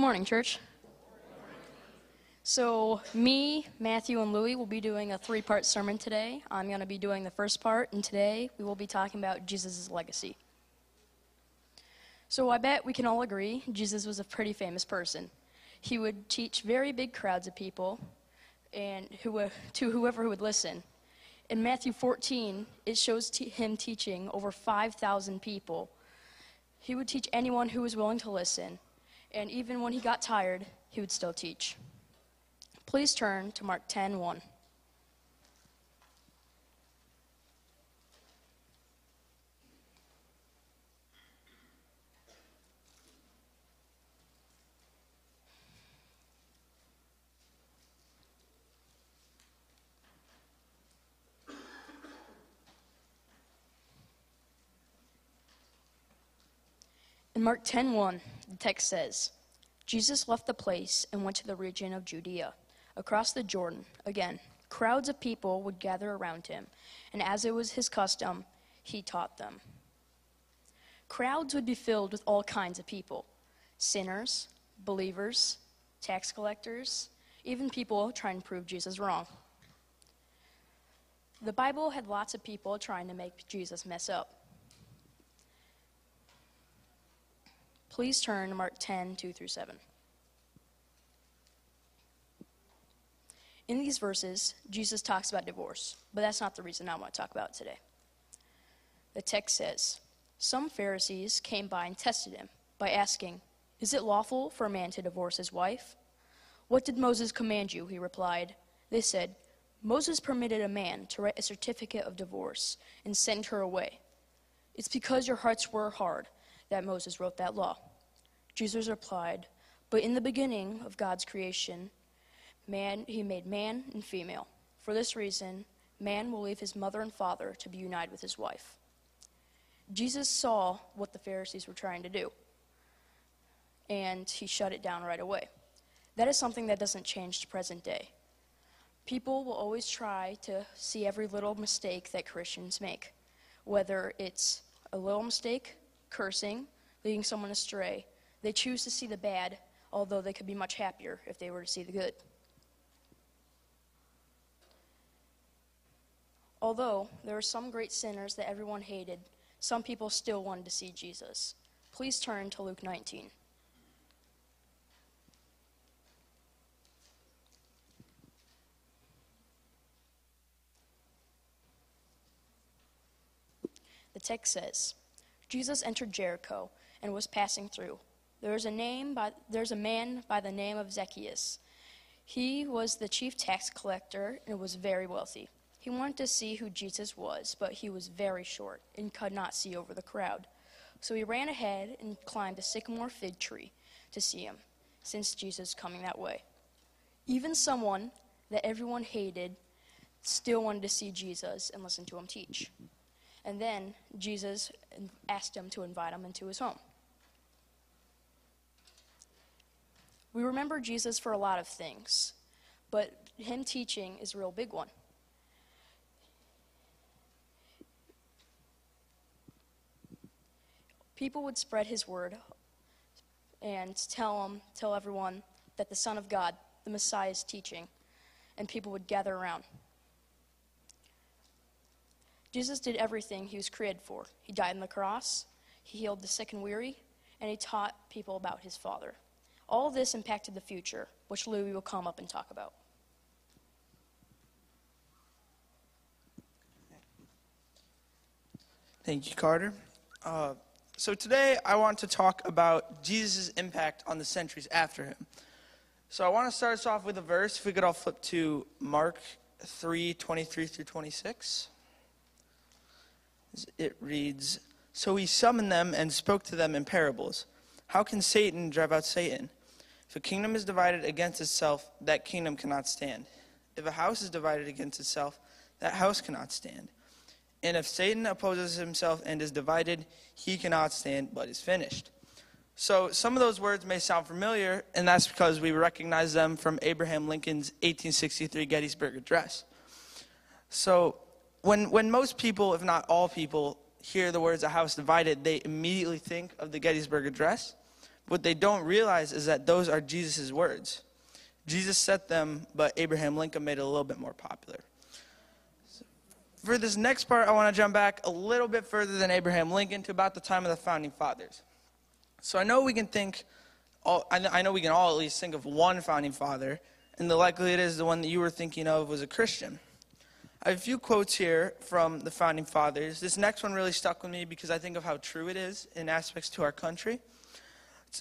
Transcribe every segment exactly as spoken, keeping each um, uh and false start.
Good morning, church. So me, Matthew, and Louie will be doing a three-part sermon today. I'm going to be doing the first part, and today we will be talking about Jesus' legacy. So I bet we can all agree Jesus was a pretty famous person. He would teach very big crowds of people and who, uh, to whoever would listen. In Matthew fourteen, it shows t- him teaching over five thousand people. He would teach anyone who was willing to listen. And even when he got tired, he would still teach. Please turn to Mark ten one. In Mark ten one, the text says, Jesus left the place and went to the region of Judea, across the Jordan. Again, crowds of people would gather around him, and as it was his custom, he taught them. Crowds would be filled with all kinds of people, sinners, believers, tax collectors, even people trying to prove Jesus wrong. The Bible had lots of people trying to make Jesus mess up. Please turn to Mark ten, two through seven. In these verses, Jesus talks about divorce, but that's not the reason I want to talk about it today. The text says, some Pharisees came by and tested him by asking, is it lawful for a man to divorce his wife? What did Moses command you? He replied. They said, Moses permitted a man to write a certificate of divorce and send her away. It's because your hearts were hard that Moses wrote that law. Jesus replied, but in the beginning of God's creation, man, he made man and female. For this reason, man will leave his mother and father to be united with his wife. Jesus saw what the Pharisees were trying to do, and he shut it down right away. That is something that doesn't change to present day. People will always try to see every little mistake that Christians make, whether it's a little mistake, cursing, leading someone astray. They choose to see the bad, although they could be much happier if they were to see the good. Although there were some great sinners that everyone hated, some people still wanted to see Jesus. Please turn to Luke nineteen. The text says, Jesus entered Jericho and was passing through. There was a name by, there's a man by the name of Zacchaeus. He was the chief tax collector and was very wealthy. He wanted to see who Jesus was, but he was very short and could not see over the crowd. So he ran ahead and climbed a sycamore fig tree to see him, since Jesus was coming that way. Even someone that everyone hated still wanted to see Jesus and listen to him teach. And then Jesus asked him to invite him into his home. We remember Jesus for a lot of things, but him teaching is a real big one. People would spread his word and tell him, tell everyone that the Son of God, the Messiah, is teaching, and people would gather around. Jesus did everything he was created for. He died on the cross, he healed the sick and weary, and he taught people about his Father. All this impacted the future, which Louie will come up and talk about. Thank you, Carter. Uh, so today I want to talk about Jesus' impact on the centuries after him. So I want to start us off with a verse. If we could all flip to Mark three, twenty-three through twenty-six. It reads, so he summoned them and spoke to them in parables. How can Satan drive out Satan? If a kingdom is divided against itself, that kingdom cannot stand. If a house is divided against itself, that house cannot stand. And if Satan opposes himself and is divided, he cannot stand but is finished. So some of those words may sound familiar, and that's because we recognize them from Abraham Lincoln's eighteen sixty-three Gettysburg Address. So When when most people, if not all people, hear the words a house divided, they immediately think of the Gettysburg Address. What they don't realize is that those are Jesus' words. Jesus said them, but Abraham Lincoln made it a little bit more popular. For this next part, I want to jump back a little bit further than Abraham Lincoln to about the time of the Founding Fathers. So I know we can think, all, I know we can all at least think of one Founding Father, and the likelihood is the one that you were thinking of was a Christian. I have a few quotes here from the Founding Fathers. This next one really stuck with me because I think of how true it is in aspects to our country.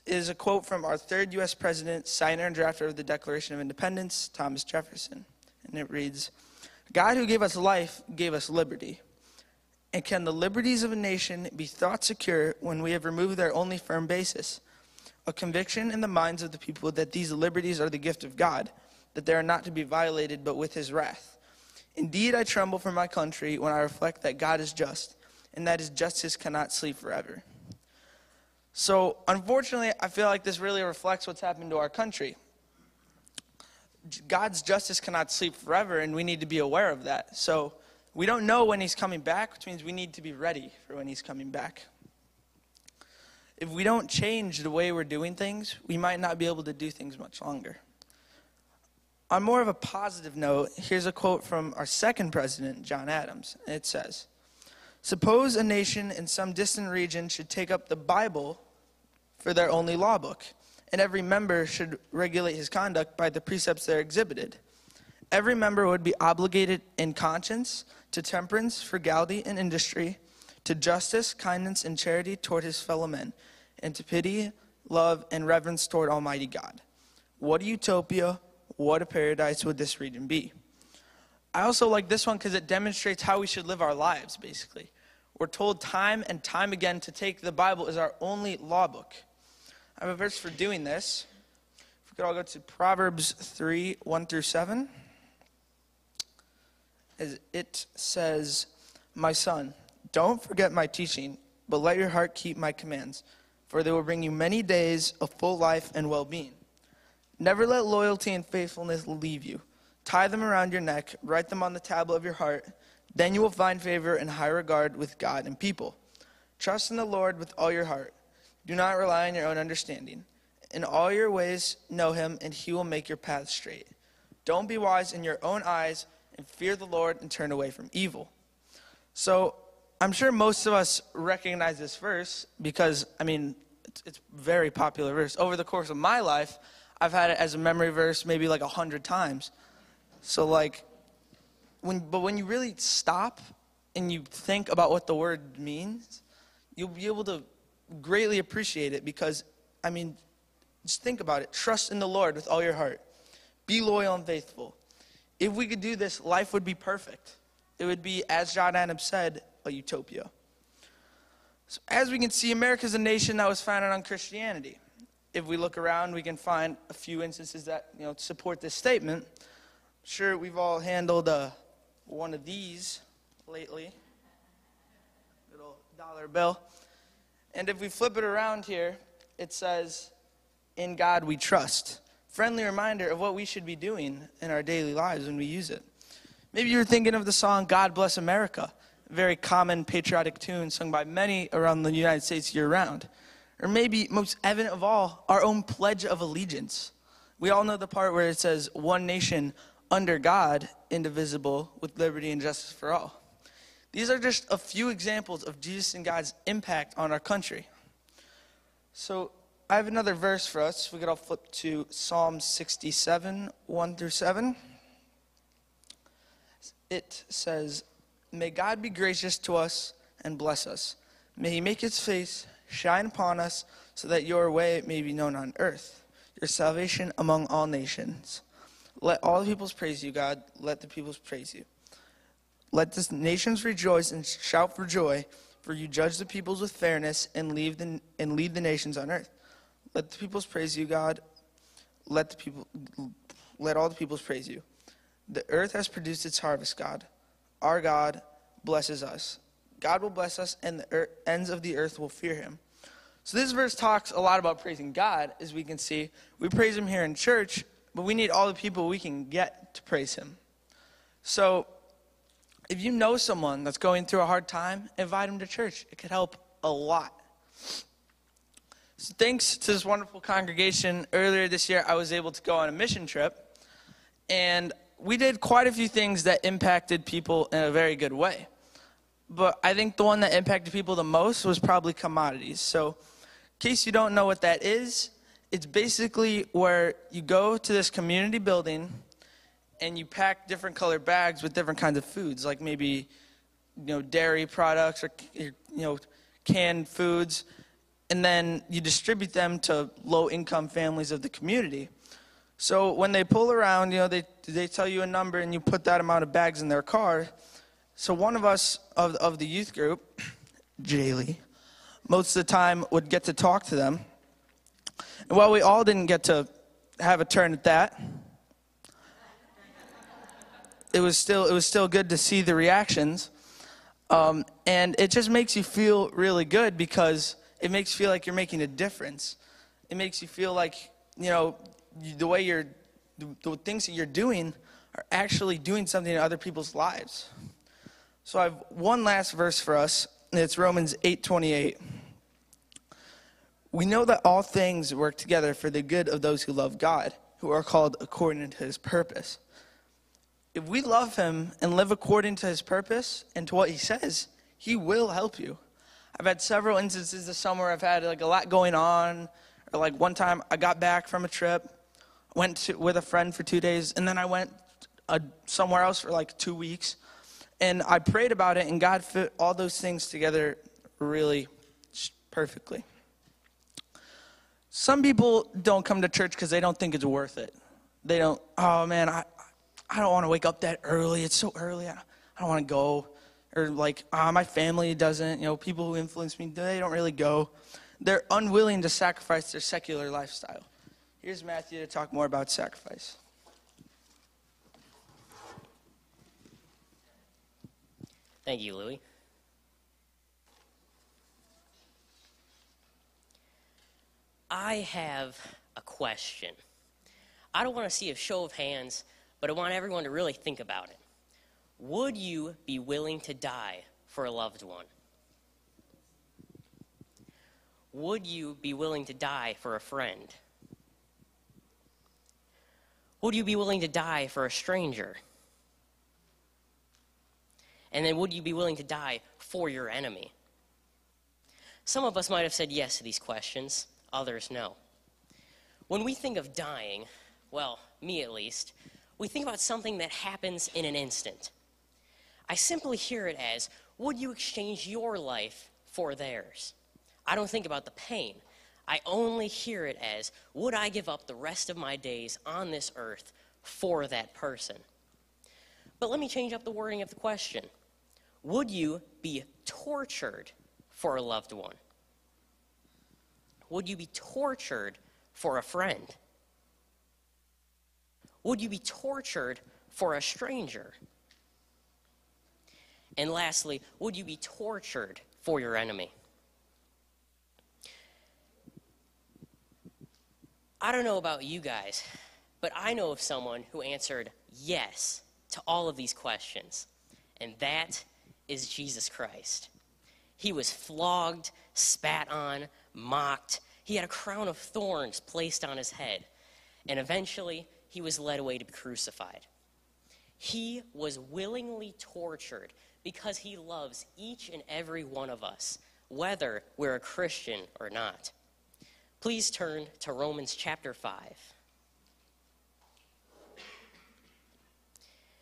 It is a quote from our third U S President, signer and drafter of the Declaration of Independence, Thomas Jefferson, and it reads, God who gave us life gave us liberty. And can the liberties of a nation be thought secure when we have removed their only firm basis? A conviction in the minds of the people that these liberties are the gift of God, that they are not to be violated but with his wrath. Indeed, I tremble for my country when I reflect that God is just, and that his justice cannot sleep forever. So, unfortunately, I feel like this really reflects what's happened to our country. God's justice cannot sleep forever, and we need to be aware of that. So we don't know when he's coming back, which means we need to be ready for when he's coming back. If we don't change the way we're doing things, we might not be able to do things much longer. On more of a positive note, here's a quote from our second president, John Adams. It says, suppose a nation in some distant region should take up the Bible for their only law book, and every member should regulate his conduct by the precepts there exhibited. Every member would be obligated in conscience to temperance, frugality, and industry, to justice, kindness, and charity toward his fellow men, and to pity, love, and reverence toward Almighty God. What a utopia, what a paradise would this region be. I also like this one because it demonstrates how we should live our lives, basically. We're told time and time again to take the Bible as our only law book. I have a verse for doing this. If we could all go to Proverbs three, one through seven. As it says, my son, don't forget my teaching, but let your heart keep my commands, for they will bring you many days of full life and well-being. Never let loyalty and faithfulness leave you. Tie them around your neck, write them on the tablet of your heart. Then you will find favor and high regard with God and people. Trust in the Lord with all your heart. Do not rely on your own understanding. In all your ways, know him, and he will make your path straight. Don't be wise in your own eyes, and fear the Lord, and turn away from evil. So, I'm sure most of us recognize this verse because, I mean, it's, it's a very popular verse. Over the course of my life, I've had it as a memory verse maybe like a hundred times. So, like, when but when you really stop and you think about what the word means, you'll be able to greatly appreciate it because, I mean, just think about it. Trust in the Lord with all your heart. Be loyal and faithful. If we could do this, life would be perfect. It would be, as John Adams said, a utopia. So as we can see, America is a nation that was founded on Christianity. If we look around, we can find a few instances that, you know, support this statement. I'm sure we've all handled uh, one of these lately. Little dollar bill. And if we flip it around here, it says, in God we trust. Friendly reminder of what we should be doing in our daily lives when we use it. Maybe you're thinking of the song, God Bless America, a very common patriotic tune sung by many around the United States year-round. Or maybe, most evident of all, our own Pledge of Allegiance. We all know the part where it says, one nation under God, indivisible, with liberty and justice for all. These are just a few examples of Jesus and God's impact on our country. So I have another verse for us. We could all flip to Psalm sixty-seven, one through seven. It says, may God be gracious to us and bless us. May he make his face shine upon us so that your way may be known on earth, your salvation among all nations. Let all the peoples praise you, God. Let the peoples praise you. Let the nations rejoice and shout for joy, for you judge the peoples with fairness and lead the, and lead the nations on earth. Let the peoples praise you, God. Let the people, let all the peoples praise you. The earth has produced its harvest, God. Our God blesses us. God will bless us, and the earth, ends of the earth will fear him. So this verse talks a lot about praising God, as we can see. We praise him here in church, but we need all the people we can get to praise him. So if you know someone that's going through a hard time, invite them to church. It could help a lot. So thanks to this wonderful congregation, earlier this year I was able to go on a mission trip, and we did quite a few things that impacted people in a very good way. But I think the one that impacted people the most was probably commodities. So in case you don't know what that is, it's basically where you go to this community building and you pack different colored bags with different kinds of foods, like maybe you know dairy products or you know canned foods, and then you distribute them to low-income families of the community. So when they pull around, you know they they tell you a number and you put that amount of bags in their car. So one of us of of the youth group, Jaylee, most of the time would get to talk to them. And while we all didn't get to have a turn at that, it was still it was still good to see the reactions, um, and it just makes you feel really good because it makes you feel like you're making a difference. It makes you feel like you know you, the way you're the, the things that you're doing are actually doing something in other people's lives. So I have one last verse for us, and it's Romans eight twenty-eight. We know that all things work together for the good of those who love God, who are called according to his purpose. If we love him and live according to his purpose and to what he says, he will help you. I've had several instances this summer. I've had like a lot going on. Or like one time I got back from a trip, went to, with a friend for two days, and then I went uh, somewhere else for like two weeks. And I prayed about it, and God fit all those things together really perfectly. Some people don't come to church because they don't think it's worth it. They don't, oh man, I, I don't want to wake up that early. It's so early. I don't, I don't want to go. Or like, ah, my family doesn't. You know, people who influence me, they don't really go. They're unwilling to sacrifice their secular lifestyle. Here's Matthew to talk more about sacrifice. Thank you, Louis. I have a question. I don't want to see a show of hands, but I want everyone to really think about it. Would you be willing to die for a loved one? Would you be willing to die for a friend? Would you be willing to die for a stranger? And then would you be willing to die for your enemy? Some of us might have said yes to these questions, others no. When we think of dying, well, me at least, we think about something that happens in an instant. I simply hear it as, would you exchange your life for theirs? I don't think about the pain. I only hear it as, would I give up the rest of my days on this earth for that person? But let me change up the wording of the question. Would you be tortured for a loved one? Would you be tortured for a friend? Would you be tortured for a stranger? And lastly, would you be tortured for your enemy? I don't know about you guys, but I know of someone who answered yes to all of these questions, and that is Jesus Christ. He was flogged, spat on, mocked. He had a crown of thorns placed on his head, and eventually he was led away to be crucified. He was willingly tortured because he loves each and every one of us, whether we're a Christian or not. Please turn to Romans chapter five.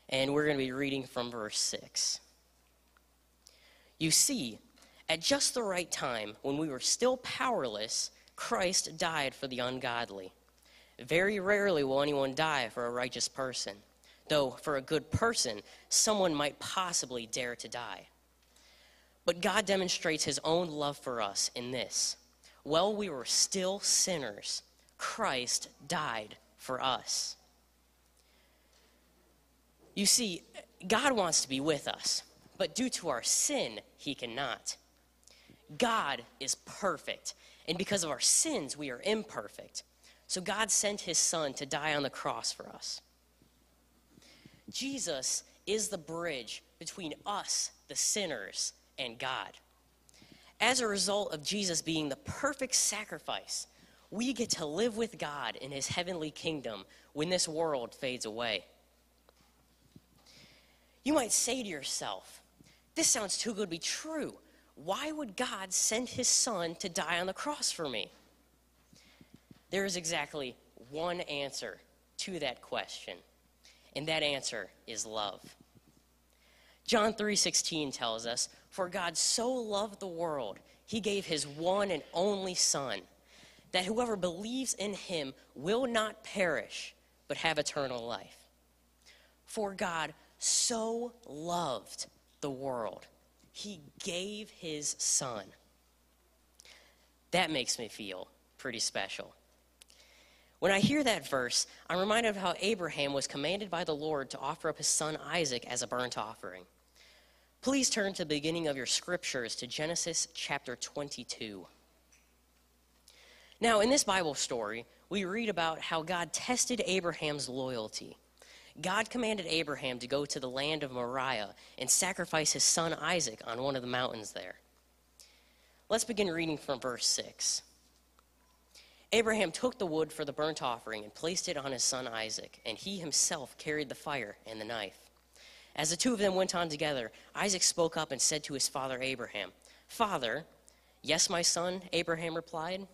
And we're going to be reading from verse six. You see, at just the right time, when we were still powerless, Christ died for the ungodly. Very rarely will anyone die for a righteous person, though for a good person, someone might possibly dare to die. But God demonstrates his own love for us in this. While we were still sinners, Christ died for us. You see, God wants to be with us, but due to our sin, he cannot. God is perfect, and because of our sins, we are imperfect. So God sent his son to die on the cross for us. Jesus is the bridge between us, the sinners, and God. As a result of Jesus being the perfect sacrifice, we get to live with God in his heavenly kingdom when this world fades away. You might say to yourself, this sounds too good to be true. Why would God send his son to die on the cross for me? There is exactly one answer to that question, and that answer is love. John three sixteen tells us, for God so loved the world, he gave his one and only son, that whoever believes in him will not perish, but have eternal life. For God so loved the world, he gave his son. That makes me feel pretty special. When I hear that verse, I'm reminded of how Abraham was commanded by the Lord to offer up his son Isaac as a burnt offering. Please turn to the beginning of your scriptures to Genesis chapter twenty-two. Now, in this Bible story, we read about how God tested Abraham's loyalty. God commanded Abraham to go to the land of Moriah and sacrifice his son Isaac on one of the mountains there. Let's begin reading from verse six. Abraham took the wood for the burnt offering and placed it on his son Isaac, and he himself carried the fire and the knife. As the two of them went on together, Isaac spoke up and said to his father Abraham, "Father." "Yes, my son," Abraham replied.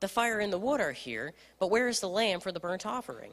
"The fire and the wood are here, but where is the lamb for the burnt offering?"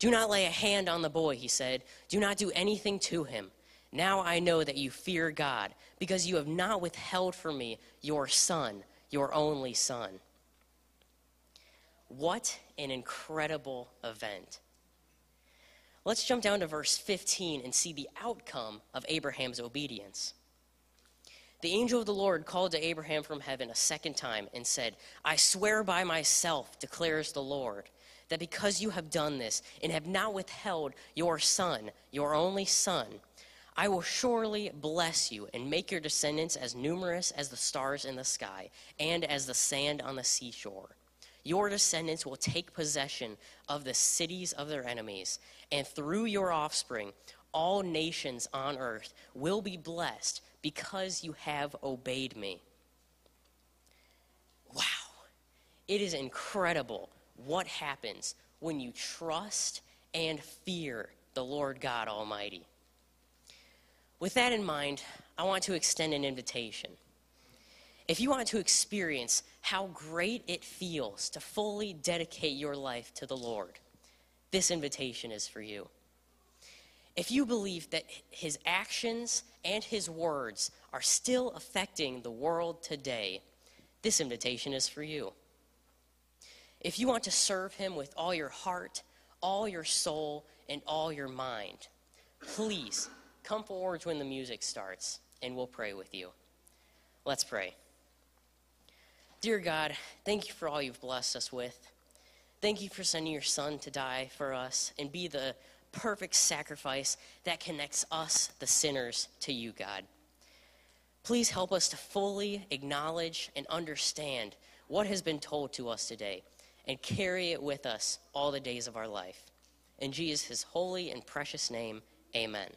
"Do not lay a hand on the boy," he said. "Do not do anything to him. Now I know that you fear God, because you have not withheld from me your son, your only son." What an incredible event. Let's jump down to verse fifteen and see the outcome of Abraham's obedience. The angel of the Lord called to Abraham from heaven a second time and said, "I swear by myself, declares the Lord, that because you have done this and have not withheld your son, your only son, I will surely bless you and make your descendants as numerous as the stars in the sky and as the sand on the seashore. Your descendants will take possession of the cities of their enemies, and through your offspring, all nations on earth will be blessed because you have obeyed me." Wow. It is incredible what happens when you trust and fear the Lord God Almighty. With that in mind, I want to extend an invitation. If you want to experience how great it feels to fully dedicate your life to the Lord, this invitation is for you. If you believe that his actions and his words are still affecting the world today, this invitation is for you. If you want to serve him with all your heart, all your soul, and all your mind, please come forward when the music starts, and we'll pray with you. Let's pray. Dear God, thank you for all you've blessed us with. Thank you for sending your son to die for us and be the perfect sacrifice that connects us, the sinners, to you, God. Please help us to fully acknowledge and understand what has been told to us today and carry it with us all the days of our life. In Jesus' holy and precious name, amen.